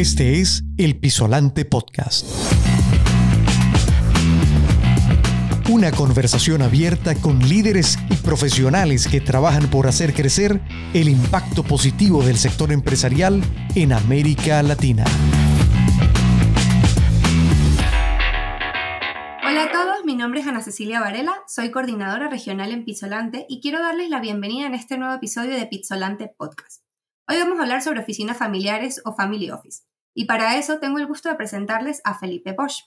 Este es el Pizzolante Podcast. Una conversación abierta con líderes y profesionales que trabajan por hacer crecer el impacto positivo del sector empresarial en América Latina. Hola a todos, mi nombre es Ana Cecilia Varela, soy coordinadora regional en Pizzolante y quiero darles la bienvenida en este nuevo episodio de Pizzolante Podcast. Hoy vamos a hablar sobre oficinas familiares o Family Office, y para eso tengo el gusto de presentarles a Felipe Bosch.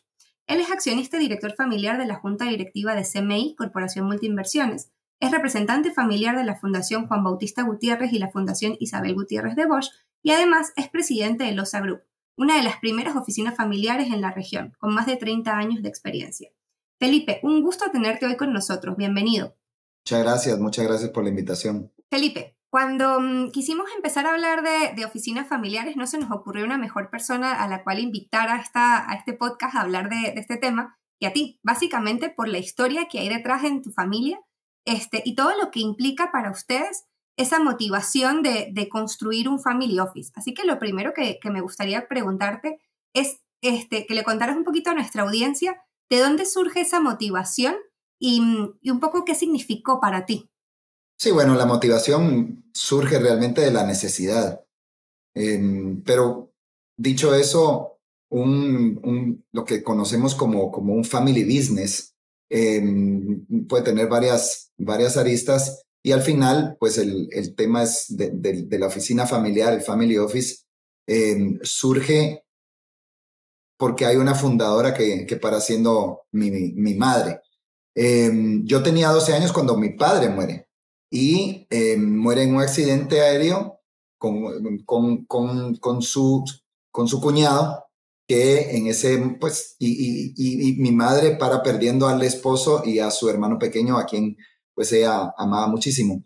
Él es accionista y director familiar de la Junta Directiva de CMI, Corporación Multinversiones, es representante familiar de la Fundación Juan Bautista Gutiérrez y la Fundación Isabel Gutiérrez de Bosch, y además es presidente de LOSA Group, una de las primeras oficinas familiares en la región, con más de 30 años de experiencia. Felipe, un gusto tenerte hoy con nosotros, bienvenido. Muchas gracias por la invitación. Felipe, cuando quisimos empezar a hablar de oficinas familiares, no se nos ocurrió una mejor persona a la cual invitar a este podcast a hablar de este tema que a ti, básicamente por la historia que hay detrás en tu familia y todo lo que implica para ustedes esa motivación de construir un family office. Así que lo primero que me gustaría preguntarte es que le contaras un poquito a nuestra audiencia de dónde surge esa motivación y un poco qué significó para ti. Sí, bueno, la motivación surge realmente de la necesidad. Pero dicho eso, lo que conocemos como un family business puede tener varias aristas y al final, pues el tema es de la oficina familiar, el family office, surge porque hay una fundadora que para siendo mi madre. Yo tenía 12 años cuando mi padre muere. Y muere en un accidente aéreo con su cuñado, que en ese, pues, y mi madre para perdiendo al esposo y a su hermano pequeño, a quien, pues, ella amaba muchísimo.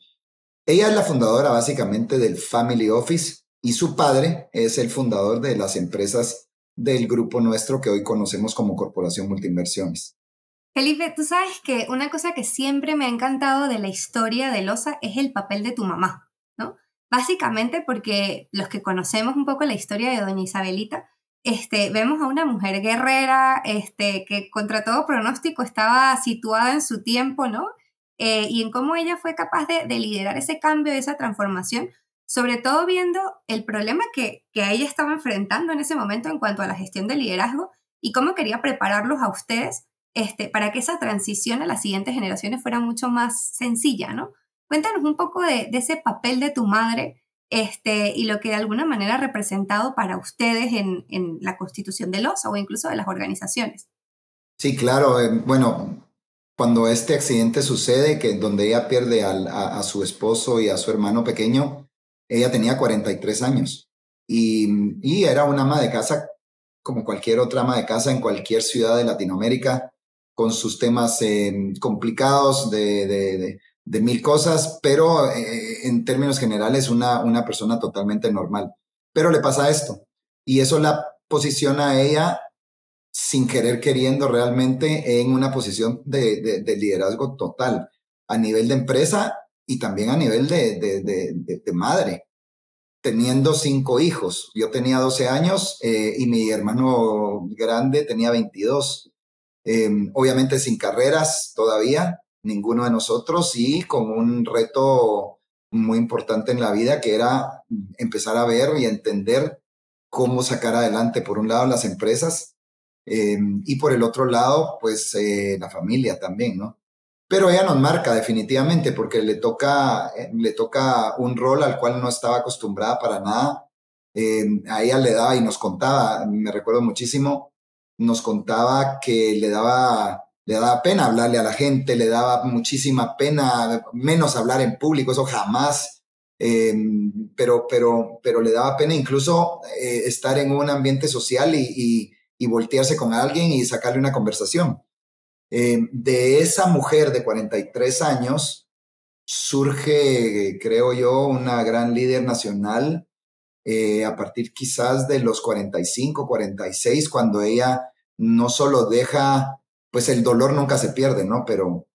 Ella es la fundadora, básicamente, del Family Office, y su padre es el fundador de las empresas del grupo nuestro que hoy conocemos como Corporación Multinversiones. Felipe, tú sabes que una cosa que siempre me ha encantado de la historia de LOSA es el papel de tu mamá, ¿no? Básicamente porque los que conocemos un poco la historia de doña Isabelita, vemos a una mujer guerrera, que contra todo pronóstico estaba situada en su tiempo, ¿no? Y en cómo ella fue capaz de liderar ese cambio, esa transformación, sobre todo viendo el problema que ella estaba enfrentando en ese momento en cuanto a la gestión del liderazgo y cómo quería prepararlos a ustedes para que esa transición a las siguientes generaciones fuera mucho más sencilla, ¿no? Cuéntanos un poco de ese papel de tu madre y lo que de alguna manera ha representado para ustedes en la constitución de LOSA o incluso de las organizaciones. Sí, claro. Bueno, cuando este accidente sucede, que donde ella pierde a su esposo y a su hermano pequeño, ella tenía 43 años y era una ama de casa como cualquier otra ama de casa en cualquier ciudad de Latinoamérica, con sus temas complicados de mil cosas, pero en términos generales una persona totalmente normal. Pero le pasa esto, y eso la posiciona a ella, sin querer queriendo realmente, en una posición de liderazgo total, a nivel de empresa y también a nivel de madre. Teniendo 5 hijos, yo tenía 12 años y mi hermano grande tenía 22. Obviamente sin carreras todavía, ninguno de nosotros, y con un reto muy importante en la vida que era empezar a ver y entender cómo sacar adelante, por un lado, las empresas y por el otro lado, pues la familia también, ¿no? Pero ella nos marca definitivamente porque le toca un rol al cual no estaba acostumbrada para nada. A ella le daba y nos contaba, me recuerdo muchísimo, nos contaba que le daba pena hablarle a la gente, le daba muchísima pena, menos hablar en público, eso jamás, pero le daba pena incluso estar en un ambiente social y voltearse con alguien y sacarle una conversación. De esa mujer de 43 años surge, creo yo, una gran líder nacional a partir quizás de los 45, 46, cuando ella no solo deja, pues el dolor nunca se pierde, ¿no? Pero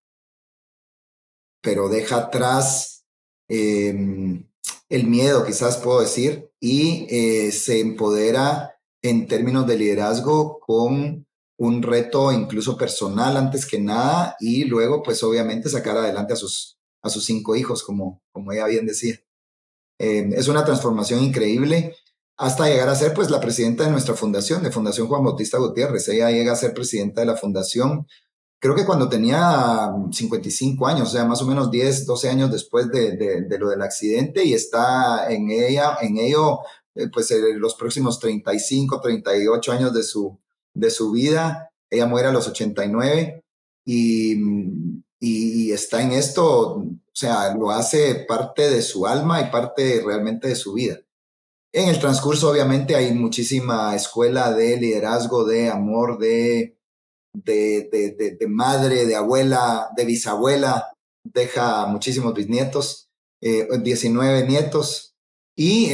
deja atrás el miedo, quizás puedo decir, y se empodera en términos de liderazgo con un reto incluso personal antes que nada y luego pues obviamente sacar adelante a sus 5 hijos, como ella bien decía. Es una transformación increíble hasta llegar a ser pues la presidenta de nuestra fundación, de Fundación Juan Bautista Gutiérrez. Ella llega a ser presidenta de la fundación, creo que cuando tenía 55 años, o sea, más o menos 10, 12 años después de lo del accidente, y está en ello pues los próximos 35, 38 años de su vida. Ella muere a los 89 y está en esto, o sea, lo hace parte de su alma y parte realmente de su vida. En el transcurso, obviamente, hay muchísima escuela de liderazgo, de amor, de madre, de abuela, de bisabuela. Deja muchísimos bisnietos, 19 nietos. Y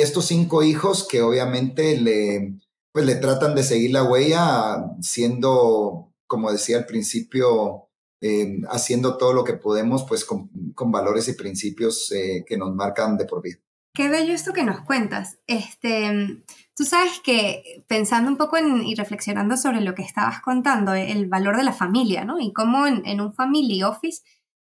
estos 5 hijos que obviamente le tratan de seguir la huella, siendo, como decía al principio, haciendo todo lo que podemos, pues con valores y principios que nos marcan de por vida. Qué bello esto que nos cuentas. Tú sabes que pensando un poco y reflexionando sobre lo que estabas contando, el valor de la familia, ¿no? Y cómo en un family office,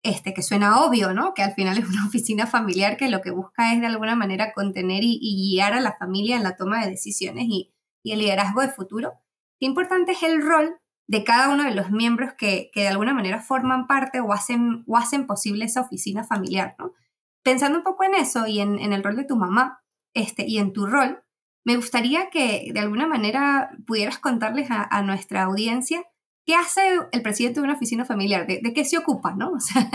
que suena obvio, ¿no? Que al final es una oficina familiar que lo que busca es de alguna manera contener y guiar a la familia en la toma de decisiones y el liderazgo de futuro. Qué importante es el rol de cada uno de los miembros que de alguna manera forman parte o hacen posible esa oficina familiar, ¿no? Pensando un poco en eso y en el rol de tu mamá y en tu rol, me gustaría que de alguna manera pudieras contarles a nuestra audiencia qué hace el presidente de una oficina familiar, de qué se ocupa, ¿no? O sea,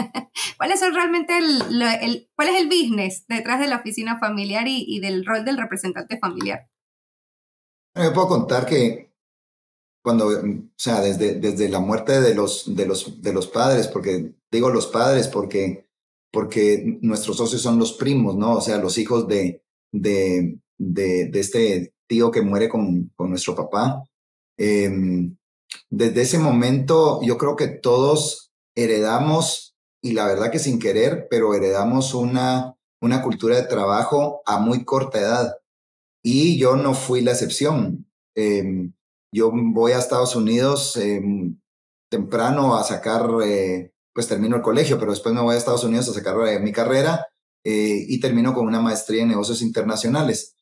¿cuál es el business detrás de la oficina familiar y del rol del representante familiar? Yo puedo contar que cuando, o sea, desde la muerte de los padres, porque digo los padres porque nuestros socios son los primos, ¿no? O sea, los hijos de este tío que muere con nuestro papá. Desde ese momento, yo creo que todos heredamos, y la verdad que sin querer, pero heredamos una cultura de trabajo a muy corta edad. Y yo no fui la excepción. Yo voy a Estados Unidos temprano a sacar... pues termino el colegio, pero después me voy a Estados Unidos a sacar mi carrera y termino con una maestría en negocios internacionales.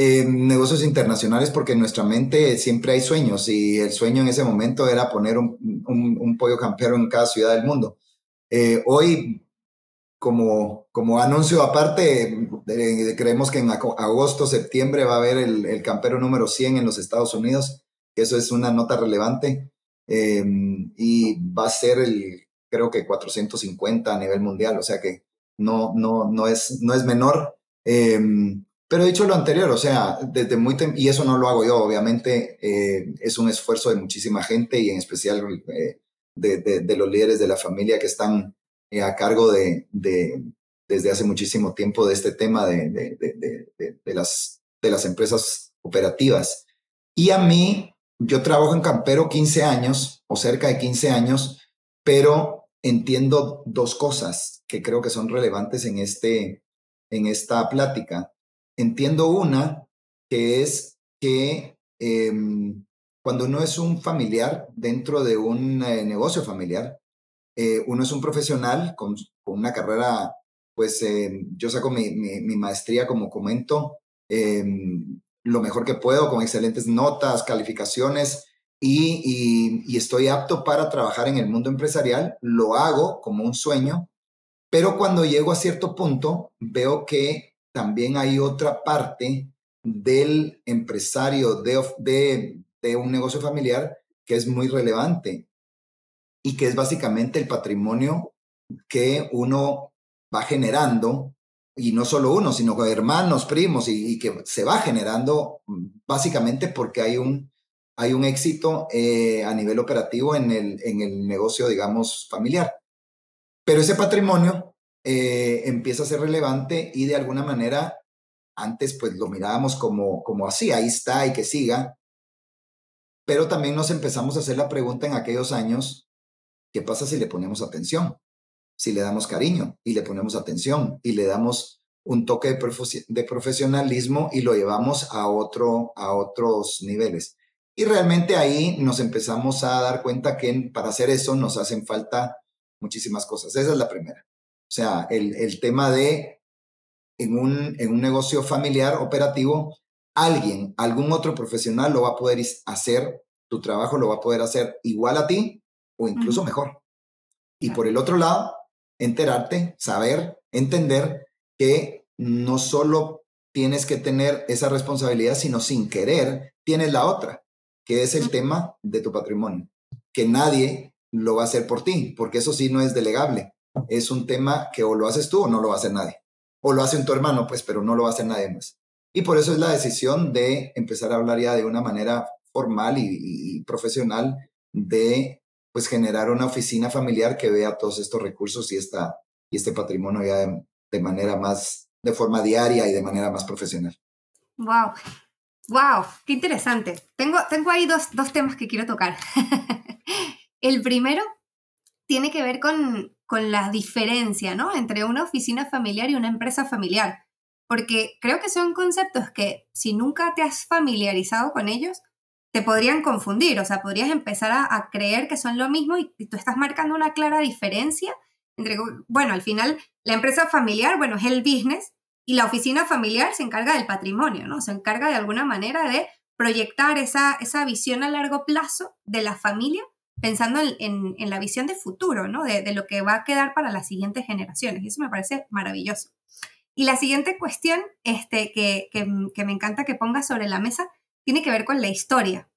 Negocios internacionales porque en nuestra mente siempre hay sueños y el sueño en ese momento era poner un pollo campero en cada ciudad del mundo. Hoy, como anuncio aparte, creemos que en agosto, septiembre va a haber el campero número 100 en los Estados Unidos, que eso es una nota relevante. Y va a ser creo que 450 a nivel mundial, o sea que no es menor, pero dicho lo anterior, o sea, desde y eso no lo hago yo, obviamente, es un esfuerzo de muchísima gente y en especial de los líderes de la familia que están a cargo desde hace muchísimo tiempo de este tema de las empresas operativas. Y a mí, yo trabajo en campero 15 años o cerca de 15 años, pero entiendo 2 cosas que creo que son relevantes en esta plática. Entiendo una, que es que cuando uno es un familiar dentro de un negocio familiar, uno es un profesional con una carrera, pues yo saco mi maestría, como comento, lo mejor que puedo, con excelentes notas, calificaciones, y estoy apto para trabajar en el mundo empresarial. Lo hago como un sueño, pero cuando llego a cierto punto, veo que también hay otra parte del empresario de un negocio familiar que es muy relevante y que es básicamente el patrimonio que uno va generando. Y no solo uno, sino con hermanos, primos, y que se va generando básicamente porque hay un éxito a nivel operativo en el negocio, digamos, familiar. Pero ese patrimonio empieza a ser relevante y de alguna manera antes pues lo mirábamos como así, ahí está y que siga. Pero también nos empezamos a hacer la pregunta en aquellos años, ¿qué pasa si le ponemos atención? Si le damos cariño y le ponemos atención y le damos un toque de profesionalismo y lo llevamos a otros niveles. Y realmente ahí nos empezamos a dar cuenta que para hacer eso nos hacen falta muchísimas cosas. Esa es la primera. O sea, el tema de, en un negocio familiar operativo, algún otro profesional lo va a poder hacer, tu trabajo lo va a poder hacer igual a ti o incluso uh-huh. mejor. Y por el otro lado, enterarte, saber, entender que no solo tienes que tener esa responsabilidad, sino sin querer tienes la otra, que es el tema de tu patrimonio, que nadie lo va a hacer por ti, porque eso sí no es delegable. Es un tema que o lo haces tú o no lo va a hacer nadie. O lo hace tu hermano, pues, pero no lo va a hacer nadie más. Y por eso es la decisión de empezar a hablar ya de una manera formal y profesional de, pues, generar una oficina familiar que vea todos estos recursos y este patrimonio ya de manera más, de forma diaria y de manera más profesional. ¡Wow! ¡Wow! ¡Qué interesante! Tengo ahí dos temas que quiero tocar. El primero tiene que ver con la diferencia, ¿no?, entre una oficina familiar y una empresa familiar. Porque creo que son conceptos que, si nunca te has familiarizado con ellos, te podrían confundir. O sea, podrías empezar a creer que son lo mismo y tú estás marcando una clara diferencia entre, bueno, al final, la empresa familiar, bueno, es el business, y la oficina familiar se encarga del patrimonio, ¿no? Se encarga de alguna manera de proyectar esa visión a largo plazo de la familia, pensando en la visión de futuro, ¿no?, de lo que va a quedar para las siguientes generaciones. Y eso me parece maravilloso. Y la siguiente cuestión que me encanta que pongas sobre la mesa tiene que ver con la historia.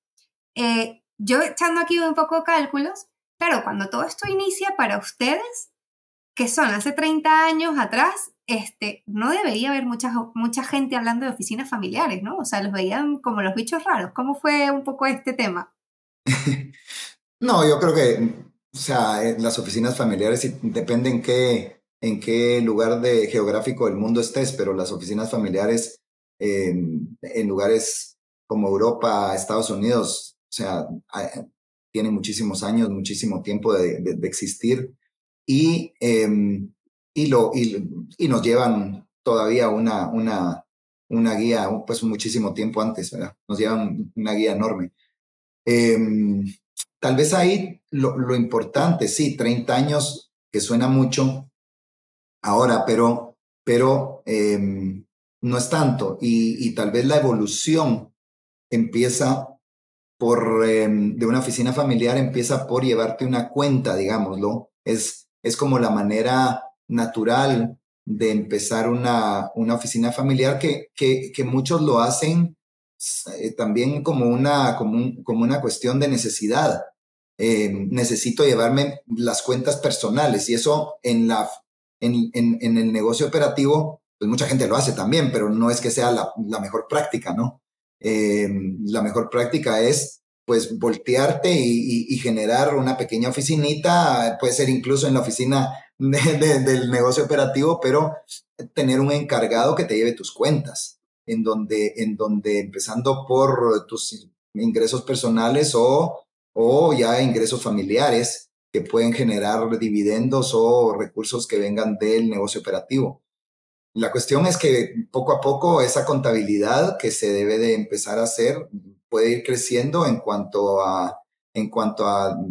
Yo echando aquí un poco de cálculos, claro, cuando todo esto inicia para ustedes, que son hace 30 años atrás, no debería haber mucha gente hablando de oficinas familiares, ¿no? O sea, los veían como los bichos raros. ¿Cómo fue un poco este tema? No, yo creo que, o sea, las oficinas familiares dependen en qué lugar geográfico del mundo estés, pero las oficinas familiares en lugares como Europa, Estados Unidos, o sea, tienen muchísimos años, muchísimo tiempo de existir y nos llevan todavía una guía, pues muchísimo tiempo antes, ¿verdad? Nos llevan una guía enorme. Tal vez ahí lo importante, sí, 30 años, que suena mucho ahora, pero no es tanto. Y tal vez la evolución empieza de una oficina familiar, empieza por llevarte una cuenta, digámoslo. Es como la manera natural de empezar una oficina familiar que muchos lo hacen también como una cuestión de necesidad. Necesito llevarme las cuentas personales y eso en el negocio operativo, pues mucha gente lo hace también, pero no es que sea la mejor práctica, ¿no? La mejor práctica es, pues, voltearte y generar una pequeña oficinita, puede ser incluso en la oficina del negocio operativo, pero tener un encargado que te lleve tus cuentas, en donde empezando por tus ingresos personales o ya ingresos familiares, que pueden generar dividendos o recursos que vengan del negocio operativo. La cuestión es que poco a poco esa contabilidad que se debe de empezar a hacer puede ir creciendo en cuanto a,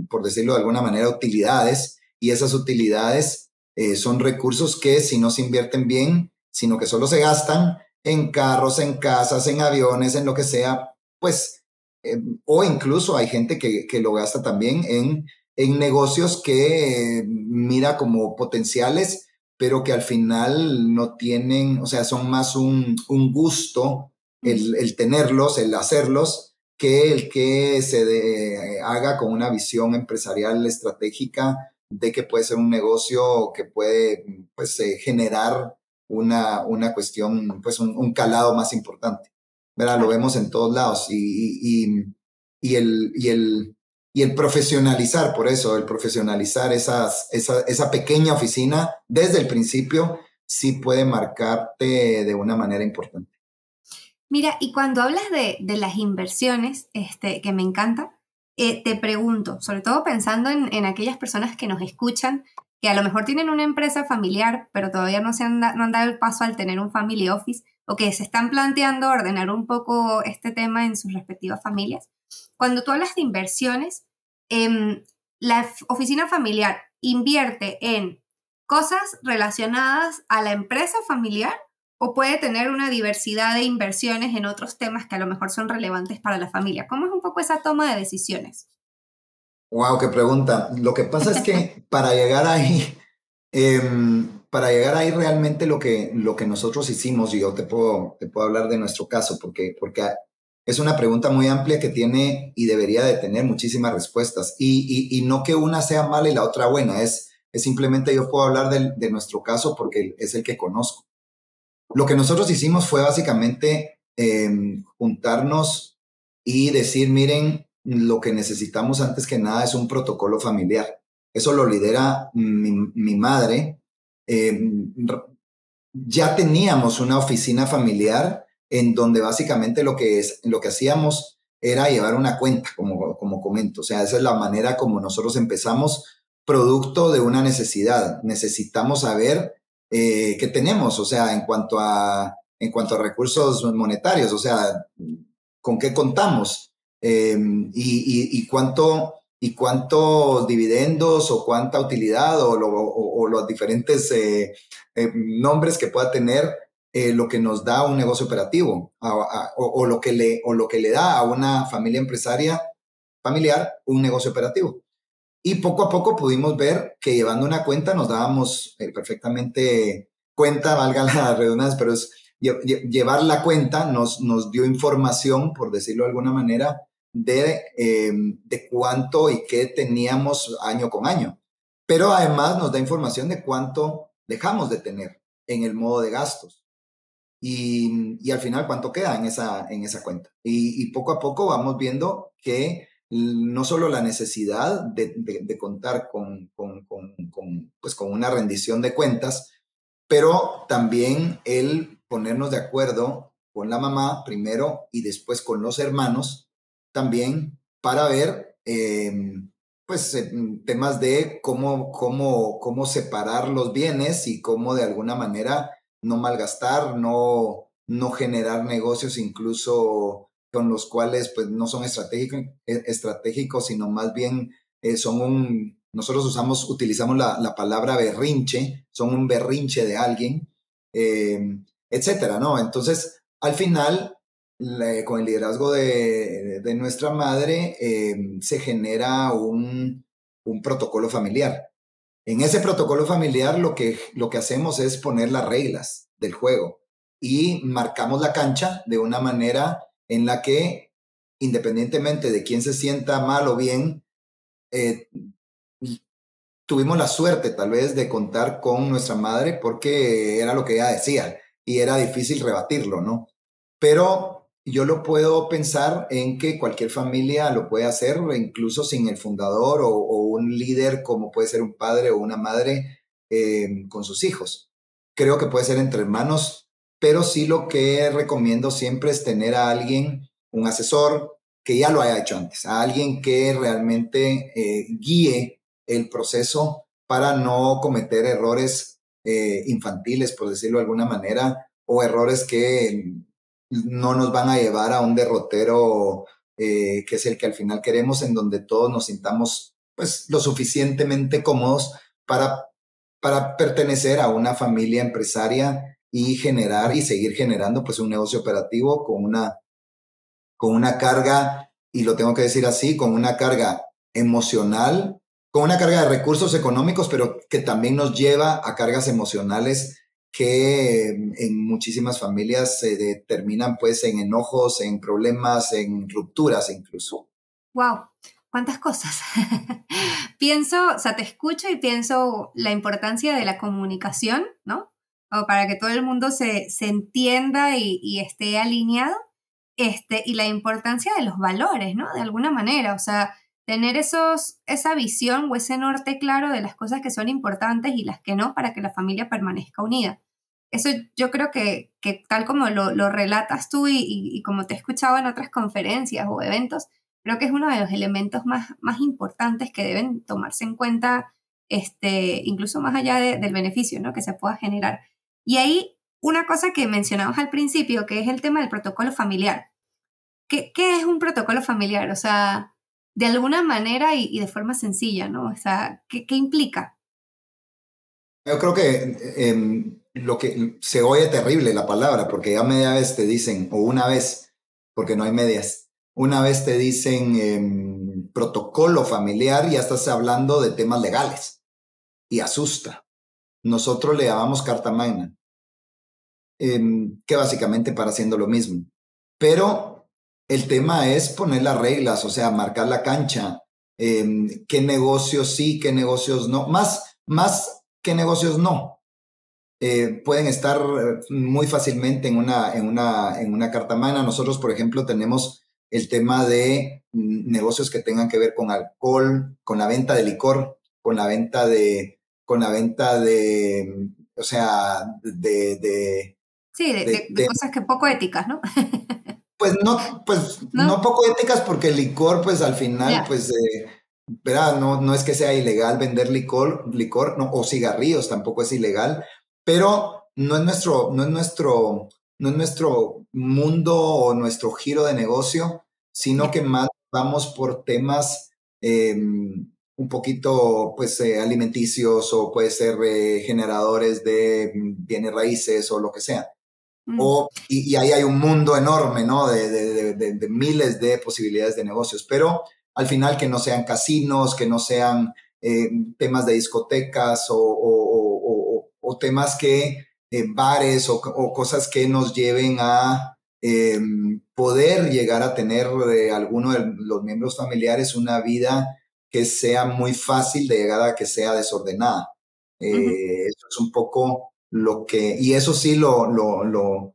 por decirlo de alguna manera, utilidades, y esas utilidades son recursos que, si no se invierten bien, sino que solo se gastan en carros, en casas, en aviones, en lo que sea, pues, o incluso hay gente que lo gasta también en negocios que mira como potenciales, pero que al final no tienen, o sea, son más un gusto el tenerlos, el hacerlos, que el que se haga con una visión empresarial estratégica de que puede ser un negocio que puede, pues, generar una cuestión, pues un calado más importante. ¿Verdad? Lo vemos en todos lados y el profesionalizar, por eso, el profesionalizar esa pequeña oficina desde el principio sí puede marcarte de una manera importante. Mira, y cuando hablas de las inversiones, que me encanta, te pregunto, sobre todo pensando en aquellas personas que nos escuchan, que a lo mejor tienen una empresa familiar, pero todavía no han dado el paso al tener un family office, o que se están planteando ordenar un poco este tema en sus respectivas familias. Cuando tú hablas de inversiones, la oficina familiar invierte en cosas relacionadas a la empresa familiar, o puede tener una diversidad de inversiones en otros temas que a lo mejor son relevantes para la familia. ¿Cómo es un poco esa toma de decisiones? Wow, qué pregunta. Lo que pasa es que para llegar ahí realmente lo que nosotros hicimos, y yo te puedo hablar de nuestro caso, porque es una pregunta muy amplia que tiene y debería de tener muchísimas respuestas, y no que una sea mala y la otra buena, es simplemente yo puedo hablar de nuestro caso porque es el que conozco. Lo que nosotros hicimos fue básicamente juntarnos y decir, miren, lo que necesitamos antes que nada es un protocolo familiar. Eso lo lidera mi madre. Ya teníamos una oficina familiar en donde básicamente lo que hacíamos era llevar una cuenta, como comento. O sea, esa es la manera como nosotros empezamos, producto de una necesidad. Necesitamos saber qué tenemos, o sea, en cuanto a recursos monetarios, o sea, con qué contamos. Y cuántos dividendos o cuánta utilidad o los diferentes nombres que pueda tener lo que nos da un negocio operativo o lo que le da a una familia empresaria familiar un negocio operativo. Y poco a poco pudimos ver que llevando una cuenta nos dábamos perfectamente cuenta, valga la redundancia, pero es llevar la cuenta nos dio información, por decirlo de alguna manera, de cuánto y qué teníamos año con año, pero además nos da información de cuánto dejamos de tener en el modo de gastos y al final cuánto queda en esa cuenta, y poco a poco vamos viendo que no solo la necesidad de contar con una rendición de cuentas, pero también el ponernos de acuerdo con la mamá primero y después con los hermanos también, para ver temas de cómo separar los bienes y cómo de alguna manera no malgastar, no generar negocios incluso con los cuales pues, no son estratégicos, sino más bien utilizamos la palabra berrinche, son un berrinche de alguien, etcétera, ¿no? Entonces, al final, con el liderazgo de nuestra madre, se genera un protocolo familiar. En ese protocolo familiar lo que hacemos es poner las reglas del juego y marcamos la cancha de una manera en la que, independientemente de quién se sienta mal o bien, tuvimos la suerte tal vez de contar con nuestra madre porque era lo que ella decía y era difícil rebatirlo, ¿no? Pero yo lo puedo pensar en que cualquier familia lo puede hacer, incluso sin el fundador o un líder como puede ser un padre o una madre con sus hijos. Creo que puede ser entre hermanos, pero sí lo que recomiendo siempre es tener a alguien, un asesor que ya lo haya hecho antes, a alguien que realmente guíe el proceso para no cometer errores infantiles, por decirlo de alguna manera, o errores que no nos van a llevar a un derrotero que es el que al final queremos, en donde todos nos sintamos pues, lo suficientemente cómodos para pertenecer a una familia empresaria y generar y seguir generando pues, un negocio operativo con una carga, y lo tengo que decir así, con una carga emocional, con una carga de recursos económicos, pero que también nos lleva a cargas emocionales que en muchísimas familias se terminan pues en enojos, en problemas, en rupturas incluso. ¡Wow! ¡Cuántas cosas! Pienso, o sea, te escucho y pienso la importancia de la comunicación, ¿no? O para que todo el mundo se entienda y esté alineado, y la importancia de los valores, ¿no? De alguna manera, o sea, tener esa visión o ese norte claro de las cosas que son importantes y las que no, para que la familia permanezca unida. Eso yo creo que tal como lo relatas tú y como te he escuchado en otras conferencias o eventos, creo que es uno de los elementos más importantes que deben tomarse en cuenta incluso más allá del beneficio, ¿no?, que se pueda generar. Y ahí una cosa que mencionamos al principio, que es el tema del protocolo familiar. ¿Qué es un protocolo familiar? O sea, de alguna manera y de forma sencilla, ¿no? O sea, ¿qué implica? Yo creo que lo que se oye terrible la palabra, porque ya media vez te dicen, o una vez, porque no hay medias, una vez te dicen protocolo familiar, ya estás hablando de temas legales y asusta. Nosotros le llamamos carta magna, que básicamente para haciendo lo mismo. Pero el tema es poner las reglas, o sea, marcar la cancha, qué negocios sí, qué negocios no, más qué negocios no. Pueden estar muy fácilmente en una carta magna. Nosotros, por ejemplo, tenemos el tema de negocios que tengan que ver con alcohol, con la venta de licor, con la venta de o sea, de cosas que poco éticas, ¿no? pues no poco éticas, porque el licor, pues al final, yeah, pues ¿verdad? No es que sea ilegal vender licor, no, o cigarrillos tampoco es ilegal, pero no es nuestro mundo o nuestro giro de negocio, sino que más vamos por temas un poquito, pues, alimenticios, o puede ser generadores de bienes raíces o lo que sea. Y ahí hay un mundo enorme, ¿no? De miles de posibilidades de negocios, pero al final que no sean casinos, que no sean temas de discotecas o temas que bares o cosas que nos lleven a poder llegar a tener alguno de los miembros familiares una vida que sea muy fácil de llegar a que sea desordenada. Eso es un poco lo que, y eso sí lo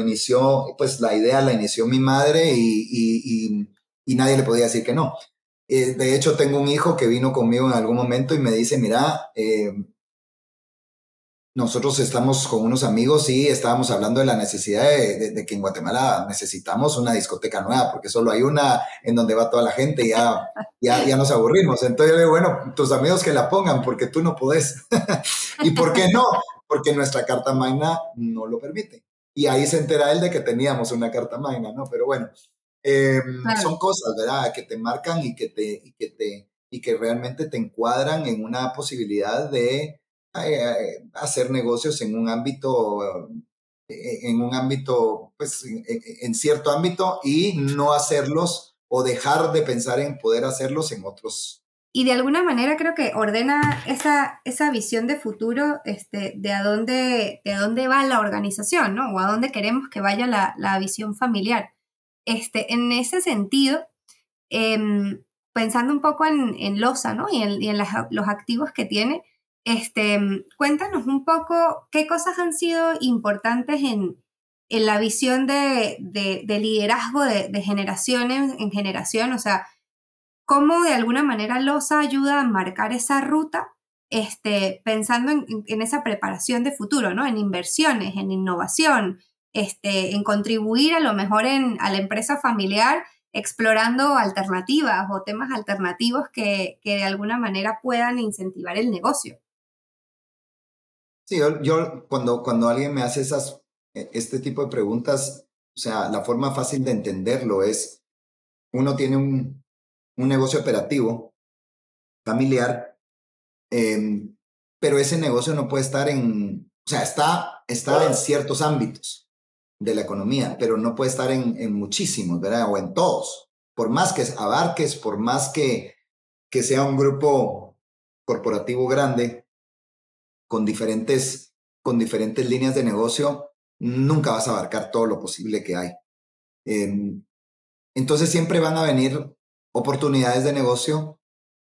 inició, pues la idea la inició mi madre y nadie le podía decir que no. De hecho, tengo un hijo que vino conmigo en algún momento y me dice, mira, nosotros estamos con unos amigos y estábamos hablando de la necesidad de que en Guatemala necesitamos una discoteca nueva, porque solo hay una en donde va toda la gente y ya nos aburrimos. Entonces yo le digo, bueno, tus amigos que la pongan, porque tú no podés. ¿Y por qué no? Porque nuestra carta magna no lo permite. Y ahí se entera él de que teníamos una carta magna, ¿no? Pero bueno, claro, son cosas, ¿verdad?, que te marcan y que realmente te encuadran en una posibilidad de hacer negocios en cierto ámbito, y no hacerlos o dejar de pensar en poder hacerlos en otros. Y de alguna manera creo que ordena esa visión de futuro, de a dónde va la organización, ¿no? O a dónde queremos que vaya la visión familiar. En ese sentido, pensando un poco en LOSA, ¿no?, y en los activos que tiene, cuéntanos un poco qué cosas han sido importantes en la visión de liderazgo de generación en generación. O sea, cómo de alguna manera LOSA ayuda a marcar esa ruta, pensando en esa preparación de futuro, ¿no?, en inversiones, en innovación, en contribuir a lo mejor a la empresa familiar, explorando alternativas o temas alternativos que de alguna manera puedan incentivar el negocio. Sí, yo cuando alguien me hace este tipo de preguntas, o sea, la forma fácil de entenderlo es, uno tiene un negocio operativo, familiar, pero ese negocio no puede estar está en ciertos ámbitos de la economía, pero no puede estar en muchísimos, ¿verdad?, o en todos. Por más que abarques, por más que sea un grupo corporativo grande, con diferentes líneas de negocio, nunca vas a abarcar todo lo posible que hay. Entonces siempre van a venir oportunidades de negocio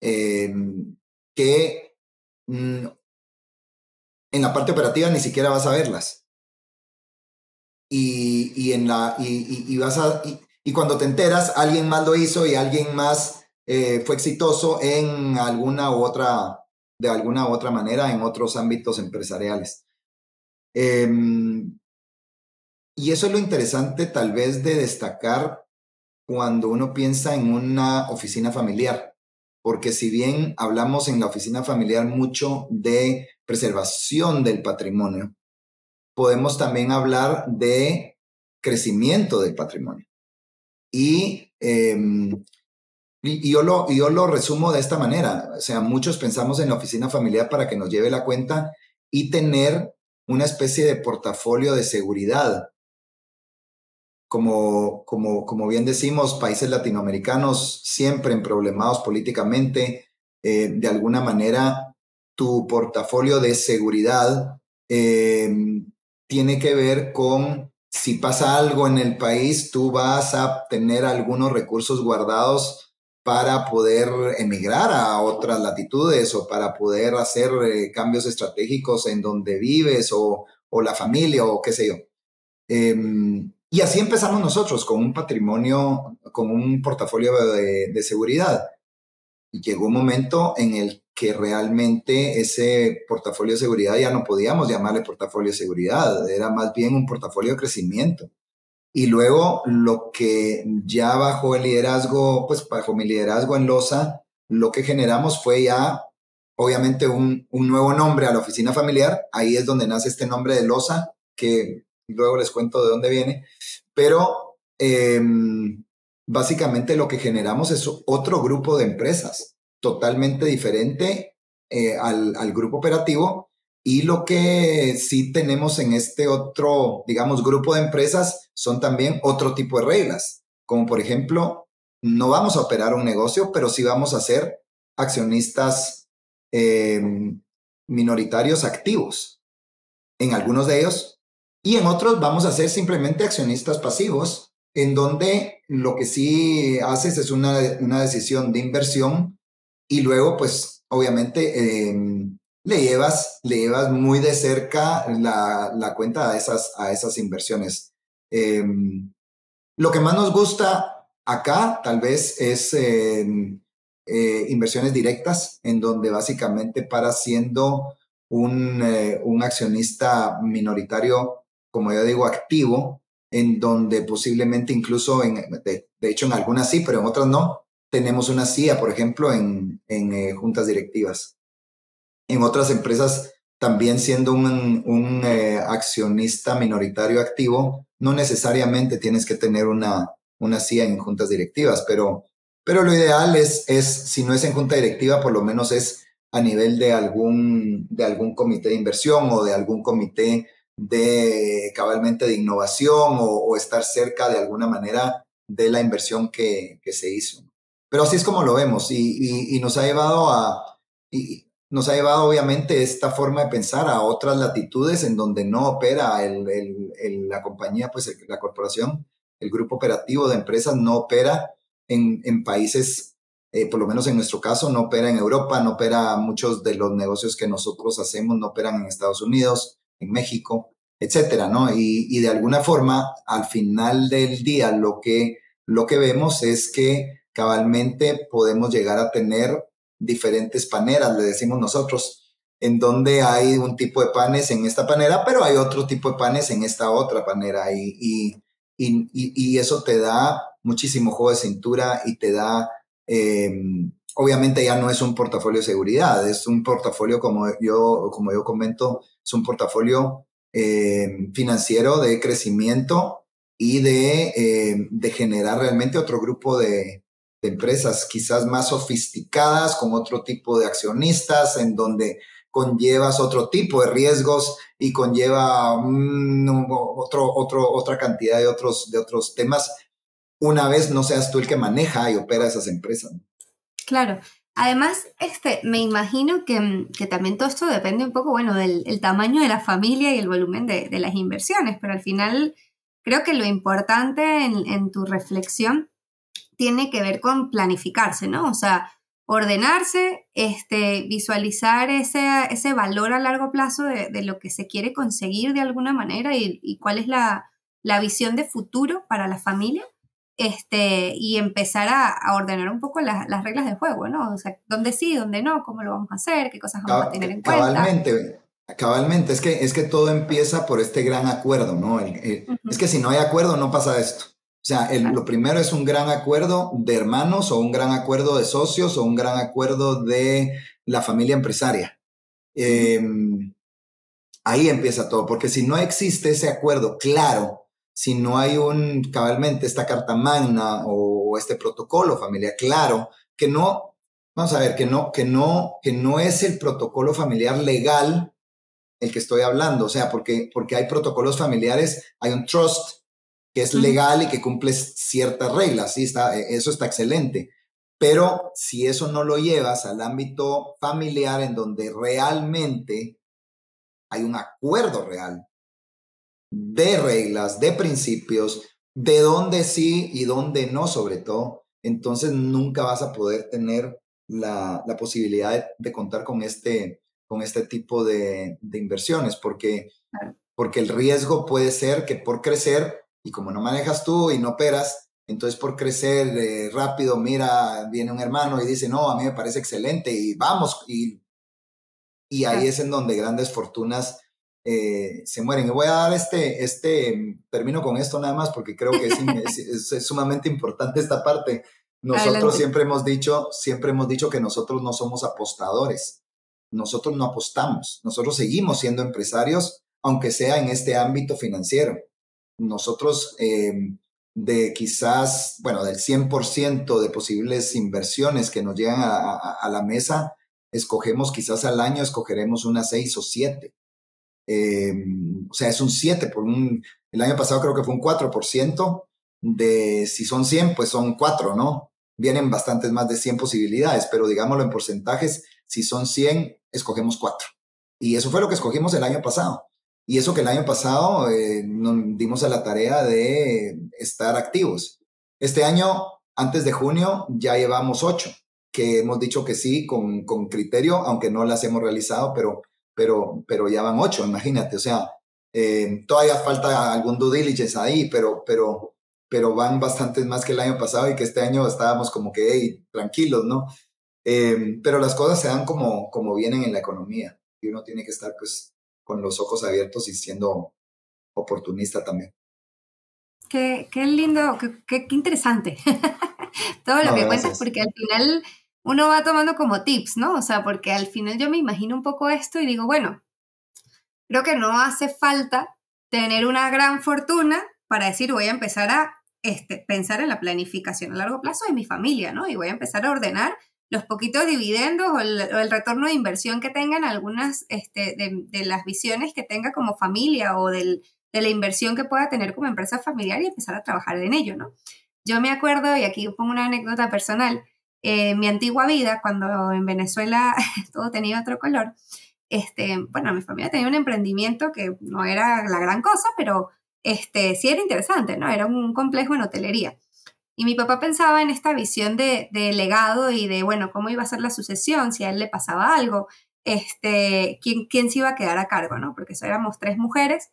que en la parte operativa ni siquiera vas a verlas. Y cuando te enteras, alguien más lo hizo y alguien más fue exitoso en alguna u otra manera en otros ámbitos empresariales. Y eso es lo interesante tal vez de destacar cuando uno piensa en una oficina familiar porque si bien hablamos en la oficina familiar mucho de preservación del patrimonio, podemos también hablar de crecimiento del patrimonio. Y yo lo resumo de esta manera. O sea, muchos pensamos en la oficina familiar para que nos lleve la cuenta y tener una especie de portafolio de seguridad. Como bien decimos, países latinoamericanos siempre emproblemados políticamente, de alguna manera tu portafolio de seguridad tiene que ver con si pasa algo en el país, tú vas a tener algunos recursos guardados para poder emigrar a otras latitudes o para poder hacer cambios estratégicos en donde vives o la familia o qué sé yo. Y así empezamos nosotros con un patrimonio, con un portafolio de seguridad. Y llegó un momento en el que realmente ese portafolio de seguridad ya no podíamos llamarle portafolio de seguridad, era más bien un portafolio de crecimiento. Y luego lo que ya bajo mi liderazgo en LOSA, lo que generamos fue ya, obviamente, un nuevo nombre a la oficina familiar. Ahí es donde nace este nombre de LOSA, que luego les cuento de dónde viene, pero básicamente lo que generamos es otro grupo de empresas totalmente diferente al grupo operativo, y lo que sí tenemos en este otro, digamos, grupo de empresas son también otro tipo de reglas, como por ejemplo, no vamos a operar un negocio, pero sí vamos a ser accionistas minoritarios activos en algunos de ellos. Y en otros vamos a ser simplemente accionistas pasivos, en donde lo que sí haces es una decisión de inversión y luego, pues, obviamente, le llevas muy de cerca la cuenta a esas inversiones. Lo que más nos gusta acá, tal vez, es inversiones directas, en donde básicamente paras siendo un accionista minoritario, como yo digo, activo, en donde posiblemente incluso, de hecho en algunas sí, pero en otras no, tenemos una CIA, por ejemplo, en juntas directivas. En otras empresas, también siendo un accionista minoritario activo, no necesariamente tienes que tener una CIA en juntas directivas, pero lo ideal es, si no es en junta directiva, por lo menos es a nivel de algún comité de inversión o de algún comité de cabalmente de innovación o estar cerca de alguna manera de la inversión que se hizo. Pero así es como lo vemos y nos ha llevado obviamente esta forma de pensar a otras latitudes en donde no opera la compañía, pues la corporación, el grupo operativo de empresas no opera en países, por lo menos en nuestro caso, no opera en Europa, no opera, muchos de los negocios que nosotros hacemos no operan en Estados Unidos, en México, etcétera, ¿no? Y de alguna forma, al final del día, lo que vemos es que cabalmente podemos llegar a tener diferentes paneras, le decimos nosotros, en donde hay un tipo de panes en esta panera, pero hay otro tipo de panes en esta otra panera. Y eso te da muchísimo juego de cintura y te da... obviamente ya no es un portafolio de seguridad, es un portafolio, como yo comento, es un portafolio financiero de crecimiento y de generar realmente otro grupo de empresas, quizás más sofisticadas, con otro tipo de accionistas, en donde conllevas otro tipo de riesgos y conlleva otra cantidad de otros temas, una vez no seas tú el que maneja y opera esas empresas. Claro. Además, me imagino que también todo esto depende un poco, bueno, del tamaño de la familia y el volumen de las inversiones, pero al final creo que lo importante en tu reflexión tiene que ver con planificarse, ¿no? O sea, ordenarse, visualizar ese valor a largo plazo de lo que se quiere conseguir de alguna manera y cuál es la visión de futuro para la familia. Y empezar a ordenar un poco las reglas del juego, ¿no? O sea, dónde sí, dónde no, cómo lo vamos a hacer, qué cosas vamos a tener en cuenta. Cabalmente, es que todo empieza por este gran acuerdo, ¿no? Uh-huh. Es que si no hay acuerdo no pasa esto. O sea, lo primero es un gran acuerdo de hermanos o un gran acuerdo de socios o un gran acuerdo de la familia empresaria. Ahí empieza todo, porque si no existe ese acuerdo claro, si no hay cabalmente esta carta magna o este protocolo familiar claro, que no, vamos a ver, que no es el protocolo familiar legal el que estoy hablando, o sea, porque hay protocolos familiares, hay un trust que es legal y que cumple ciertas reglas, ¿sí? Eso está excelente. Pero si eso no lo llevas al ámbito familiar en donde realmente hay un acuerdo real de reglas, de principios, de dónde sí y dónde no sobre todo, entonces nunca vas a poder tener la posibilidad de contar con este tipo de inversiones, porque el riesgo puede ser que por crecer, y como no manejas tú y no operas, entonces por crecer rápido, mira, viene un hermano y dice, no, a mí me parece excelente y vamos. Y ahí es en donde grandes fortunas se mueren. Y voy a dar termino con esto nada más porque creo que es sumamente importante esta parte. Nosotros siempre hemos dicho que nosotros no somos apostadores. Nosotros no apostamos. Nosotros seguimos siendo empresarios, aunque sea en este ámbito financiero. Nosotros del 100% de posibles inversiones que nos llegan a la mesa, escogeremos unas 6 o 7. O sea, es un 7. El año pasado creo que fue un 4%. De si son 100, pues son 4, ¿no? Vienen bastantes más de 100 posibilidades, pero digámoslo en porcentajes, si son 100, escogemos 4. Y eso fue lo que escogimos el año pasado. Y eso que el año pasado nos dimos a la tarea de estar activos. Este año, antes de junio, ya llevamos 8, que hemos dicho que sí con criterio, aunque no las hemos realizado, pero ya van 8, imagínate. O sea, todavía falta algún due diligence ahí, pero van bastantes más que el año pasado y que este año estábamos como que tranquilos, ¿no? Pero las cosas se dan como vienen en la economía y uno tiene que estar pues con los ojos abiertos y siendo oportunista también. Qué lindo, qué interesante todo lo que cuentas, porque al final uno va tomando como tips, ¿no? O sea, porque al final yo me imagino un poco esto y digo, bueno, creo que no hace falta tener una gran fortuna para decir voy a empezar a pensar en la planificación a largo plazo de mi familia, ¿no? Y voy a empezar a ordenar los poquitos dividendos o el retorno de inversión que tengan algunas de las visiones que tenga como familia o de la inversión que pueda tener como empresa familiar y empezar a trabajar en ello, ¿no? Yo me acuerdo, y aquí pongo una anécdota personal, mi antigua vida, cuando en Venezuela todo tenía otro color, mi familia tenía un emprendimiento que no era la gran cosa, pero sí era interesante, ¿no? Era un complejo en hotelería. Y mi papá pensaba en esta visión de legado y de, bueno, cómo iba a ser la sucesión, si a él le pasaba algo, quién se iba a quedar a cargo, ¿no? Porque éramos 3 mujeres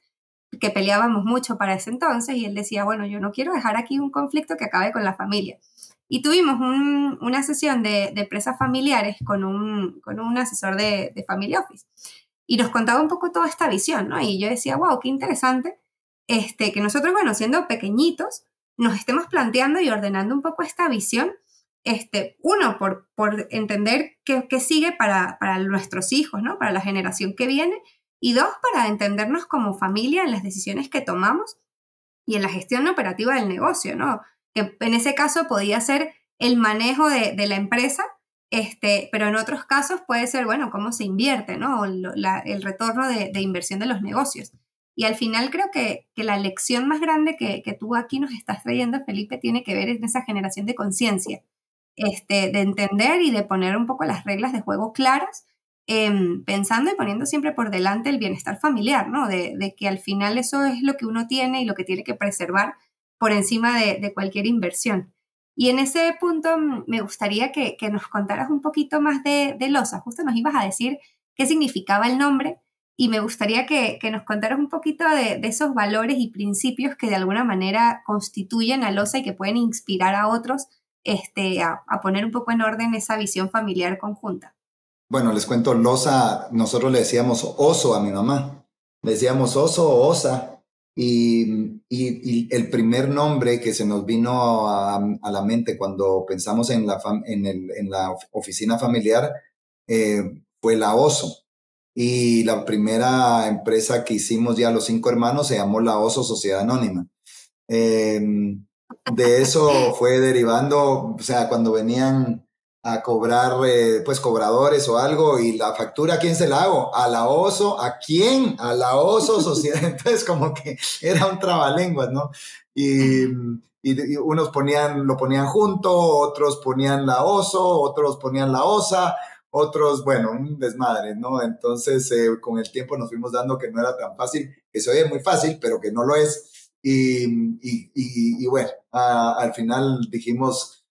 que peleábamos mucho para ese entonces y él decía, bueno, yo no quiero dejar aquí un conflicto que acabe con la familia. Y tuvimos una sesión de empresas familiares con un asesor de Family Office y nos contaba un poco toda esta visión, ¿no? Y yo decía, wow, qué interesante que nosotros, bueno, siendo pequeñitos, nos estemos planteando y ordenando un poco esta visión, uno, por entender qué sigue para nuestros hijos, ¿no? Para la generación que viene, y 2, para entendernos como familia en las decisiones que tomamos y en la gestión operativa del negocio, ¿no? En ese caso podía ser el manejo de la empresa, pero en otros casos puede ser, bueno, cómo se invierte, ¿no? El retorno de inversión de los negocios. Y al final creo que la lección más grande que tú aquí nos estás trayendo, Felipe, tiene que ver en esa generación de conciencia, de entender y de poner un poco las reglas de juego claras, pensando y poniendo siempre por delante el bienestar familiar, ¿no? De que al final eso es lo que uno tiene y lo que tiene que preservar por encima de cualquier inversión. Y en ese punto me gustaría que nos contaras un poquito más de LOSA. Justo nos ibas a decir qué significaba el nombre, y me gustaría que nos contaras un poquito de esos valores y principios que de alguna manera constituyen a LOSA y que pueden inspirar a otros a poner un poco en orden esa visión familiar conjunta. Bueno, les cuento, LOSA, nosotros le decíamos oso a mi mamá. Le decíamos oso o osa Y el primer nombre que se nos vino a la mente cuando pensamos en la oficina familiar fue La Oso. Y la primera empresa que hicimos ya los 5 hermanos se llamó La Oso Sociedad Anónima. De eso fue derivando, o sea, cuando venían a cobrar, pues, cobradores o algo, y la factura, ¿a quién se la hago? ¿A La Oso? ¿A quién? A La Oso Sociedad. Entonces, como que era un trabalenguas, ¿no? Y unos lo ponían junto, otros ponían La Oso, otros ponían La Osa, otros, bueno, un desmadre, ¿no? Entonces, con el tiempo nos fuimos dando que no era tan fácil, que se oye muy fácil, pero que no lo es. Y bueno, al final dijimos...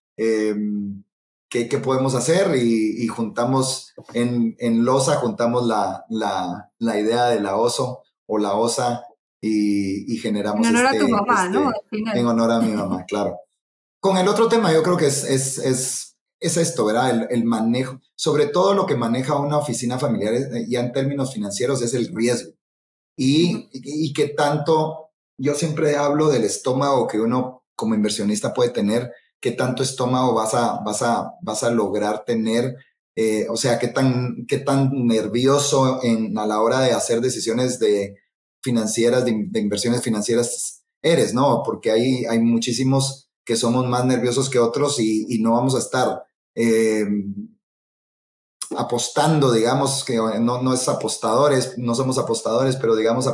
¿Qué podemos hacer? Y juntamos, en LOSA, juntamos la idea de La Oso o La Osa y generamos... En honor a tu mamá, ¿no? Al final. En honor a mi mamá, claro. Con el otro tema yo creo que es esto, ¿verdad? El manejo, sobre todo lo que maneja una oficina familiar ya en términos financieros es el riesgo. Y qué tanto, yo siempre hablo del estómago que uno como inversionista puede tener. ¿Qué tanto estómago vas a lograr tener? O sea, ¿qué tan nervioso a la hora de hacer decisiones financieras, de inversiones financieras eres, ¿no? Porque hay muchísimos que somos más nerviosos que otros y no vamos a estar apostando, digamos, que no es apostadores, no somos apostadores, pero digamos,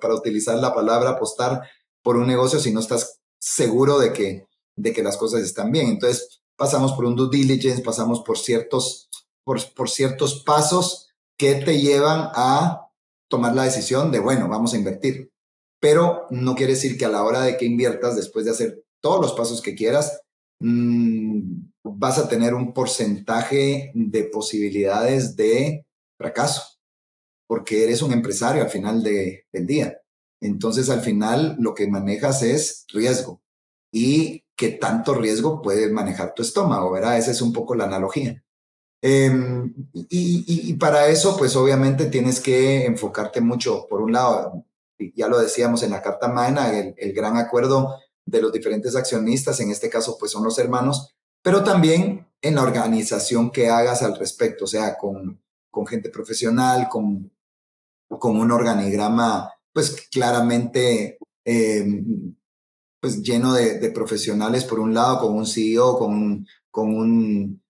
para utilizar la palabra apostar por un negocio si no estás seguro de que las cosas están bien. Entonces, pasamos por un due diligence, pasamos por ciertos pasos que te llevan a tomar la decisión de, bueno, vamos a invertir. Pero no quiere decir que a la hora de que inviertas, después de hacer todos los pasos que quieras, vas a tener un porcentaje de posibilidades de fracaso, porque eres un empresario al final del día. Entonces, al final, lo que manejas es riesgo. Y qué tanto riesgo puede manejar tu estómago, ¿verdad? Esa es un poco la analogía. Y para eso, pues obviamente tienes que enfocarte mucho. Por un lado, ya lo decíamos en la Carta Magna, el gran acuerdo de los diferentes accionistas, en este caso pues son los hermanos, pero también en la organización que hagas al respecto, o sea, con gente profesional, con un organigrama pues claramente... pues lleno de profesionales, por un lado, con un CEO, con un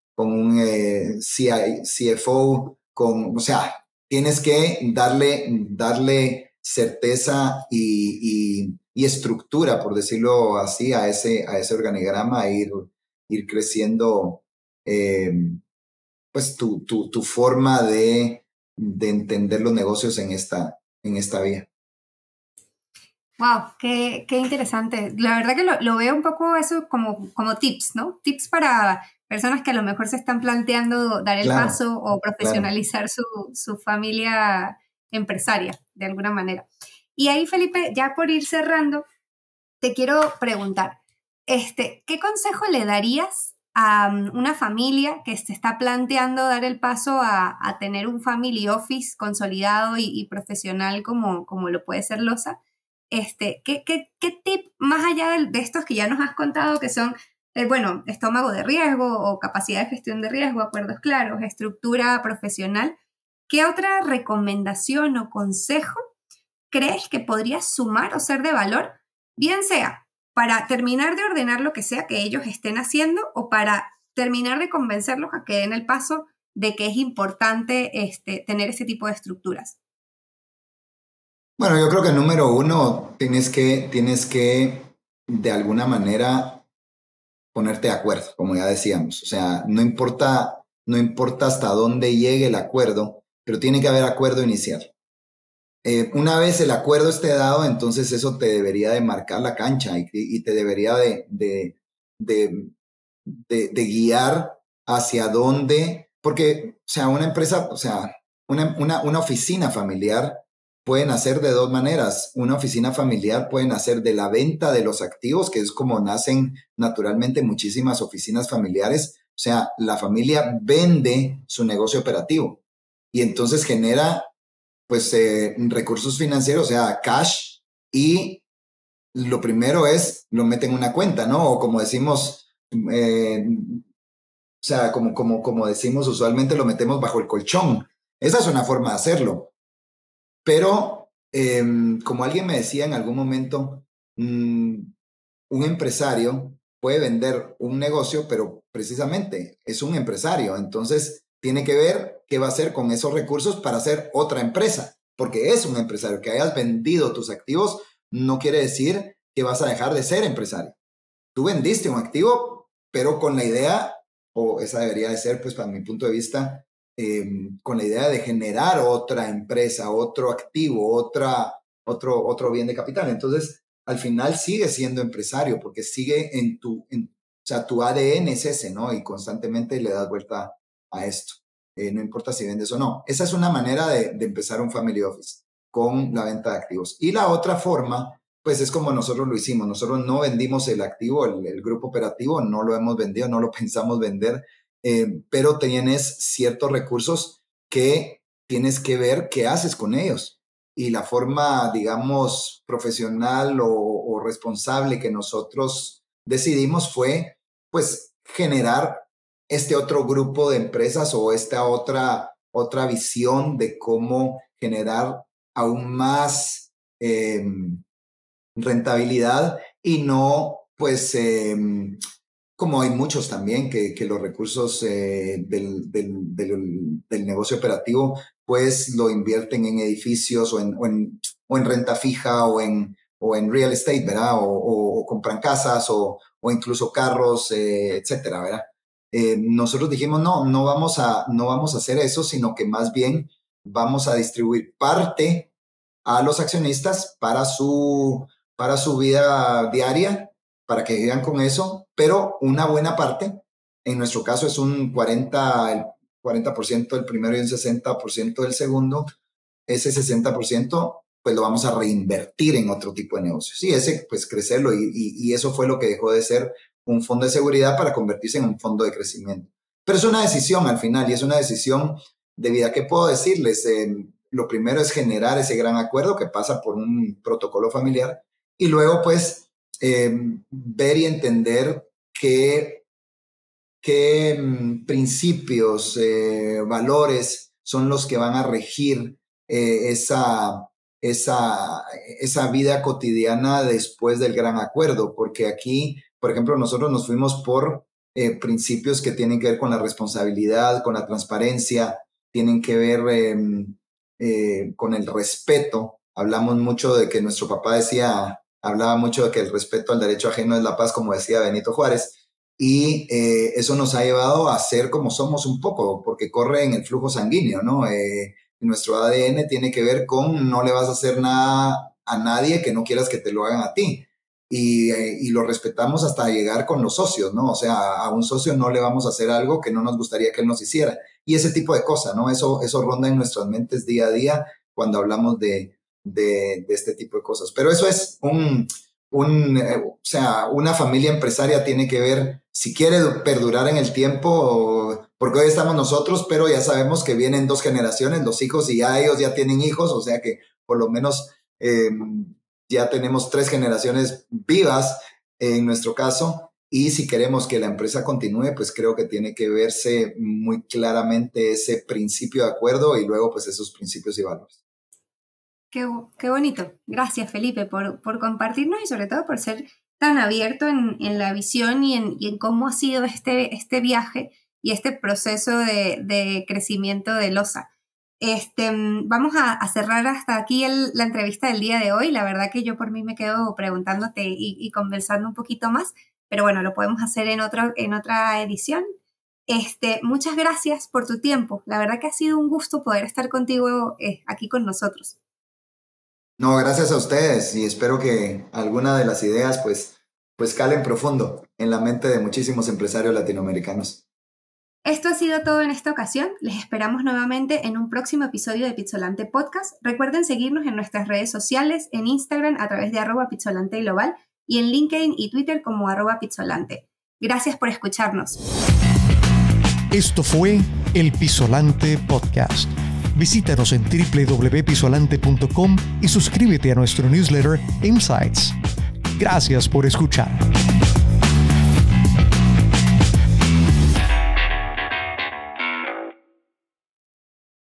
CFO, o sea, tienes que darle certeza y estructura, por decirlo así, a ese organigrama, ir creciendo, pues tu forma de entender los negocios en esta vía. Wow, qué interesante. La verdad que lo veo un poco eso como tips, ¿no? Tips para personas que a lo mejor se están planteando dar el paso o profesionalizar su familia empresaria, de alguna manera. Y ahí, Felipe, ya por ir cerrando, te quiero preguntar, ¿qué consejo le darías a una familia que se está planteando dar el paso a tener un family office consolidado y profesional como lo puede ser LOSA? ¿Qué tip, más allá de estos que ya nos has contado, que son, bueno, estómago de riesgo o capacidad de gestión de riesgo, acuerdos claros, estructura profesional, qué otra recomendación o consejo crees que podrías sumar o ser de valor, bien sea para terminar de ordenar lo que sea que ellos estén haciendo o para terminar de convencerlos a que den el paso de que es importante tener ese tipo de estructuras? Bueno, yo creo que número uno, tienes que de alguna manera ponerte de acuerdo, como ya decíamos. O sea, no importa hasta dónde llegue el acuerdo, pero tiene que haber acuerdo inicial. Una vez el acuerdo esté dado, entonces eso te debería de marcar la cancha y te debería de guiar hacia dónde, porque, o sea, una empresa, o sea, una oficina familiar pueden hacer de dos maneras. Una oficina familiar pueden hacer de la venta de los activos, que es como nacen naturalmente muchísimas oficinas familiares. O sea, la familia vende su negocio operativo y entonces genera, pues, recursos financieros, o sea, cash y lo primero es, lo meten en una cuenta, ¿no? O como decimos, o sea, como decimos usualmente, lo metemos bajo el colchón. Esa es una forma de hacerlo. Pero, como alguien me decía en algún momento, un empresario puede vender un negocio, pero precisamente es un empresario. Entonces, tiene que ver qué va a hacer con esos recursos para hacer otra empresa, porque es un empresario. Que hayas vendido tus activos no quiere decir que vas a dejar de ser empresario. Tú vendiste un activo, pero con la idea, o esa debería de ser, pues, para mi punto de vista, con la idea de generar otra empresa, otro activo, otro bien de capital. Entonces, al final sigue siendo empresario, porque sigue en tu ADN es ese, ¿no? Y constantemente le das vuelta a esto. No importa si vendes o no. Esa es una manera de empezar un family office, con la venta de activos. Y la otra forma, pues, es como nosotros lo hicimos. Nosotros no vendimos el activo, el grupo operativo, no lo hemos vendido, no lo pensamos vender, pero tienes ciertos recursos que tienes que ver qué haces con ellos. Y la forma, digamos, profesional o responsable que nosotros decidimos fue, pues, generar este otro grupo de empresas o esta otra visión de cómo generar aún más rentabilidad y no, pues, como hay muchos también que los recursos del negocio operativo, pues, lo invierten en edificios o en renta fija o en real estate, ¿verdad? O compran casas o incluso carros, etcétera, ¿verdad? Nosotros dijimos, no vamos a hacer eso, sino que más bien vamos a distribuir parte a los accionistas para su vida diaria, para que vivan con eso, pero una buena parte, en nuestro caso es un 40% del primero y un 60% del segundo, ese 60% pues lo vamos a reinvertir en otro tipo de negocios. Y ese, pues, crecerlo, y eso fue lo que dejó de ser un fondo de seguridad para convertirse en un fondo de crecimiento. Pero es una decisión al final, y es una decisión de vida. ¿Qué puedo decirles? Lo primero es generar ese gran acuerdo que pasa por un protocolo familiar y luego, pues, ver y entender qué principios, valores son los que van a regir esa vida cotidiana después del gran acuerdo. Porque aquí, por ejemplo, nosotros nos fuimos por principios que tienen que ver con la responsabilidad, con la transparencia, tienen que ver... con el respeto. Hablamos mucho de que nuestro papá hablaba mucho de que el respeto al derecho ajeno es la paz, como decía Benito Juárez, y eso nos ha llevado a ser como somos un poco, porque corre en el flujo sanguíneo, ¿no? Nuestro ADN tiene que ver con no le vas a hacer nada a nadie que no quieras que te lo hagan a ti, y lo respetamos hasta llegar con los socios, ¿no? O sea, a un socio no le vamos a hacer algo que no nos gustaría que él nos hiciera. Y ese tipo de cosas, ¿no? Eso ronda en nuestras mentes día a día cuando hablamos de este tipo de cosas. Pero eso es o sea, una familia empresaria tiene que ver, si quiere perdurar en el tiempo, porque hoy estamos nosotros, pero ya sabemos que vienen dos generaciones, los hijos, y ya ellos ya tienen hijos, o sea que por lo menos ya tenemos 3 generaciones vivas en nuestro caso. Y si queremos que la empresa continúe, pues creo que tiene que verse muy claramente ese principio de acuerdo y luego, pues, esos principios y valores. Qué bonito. Gracias, Felipe, por compartirnos y sobre todo por ser tan abierto en la visión y en cómo ha sido este viaje y este proceso de crecimiento de LOSA. Vamos a cerrar hasta aquí la entrevista del día de hoy. La verdad que yo por mí me quedo preguntándote y conversando un poquito más. Pero bueno, lo podemos hacer en otra edición. Muchas gracias por tu tiempo. La verdad que ha sido un gusto poder estar contigo aquí con nosotros. No, gracias a ustedes, y espero que alguna de las ideas pues calen profundo en la mente de muchísimos empresarios latinoamericanos. Esto ha sido todo en esta ocasión. Les esperamos nuevamente en un próximo episodio de Pizzolante Podcast. Recuerden seguirnos en nuestras redes sociales, en Instagram a través de @pizzolanteglobal, y en LinkedIn y Twitter como @Pizzolante. Gracias por escucharnos. Esto fue el Pizzolante Podcast. Visítanos en www.pizzolante.com y suscríbete a nuestro newsletter Insights. Gracias por escuchar.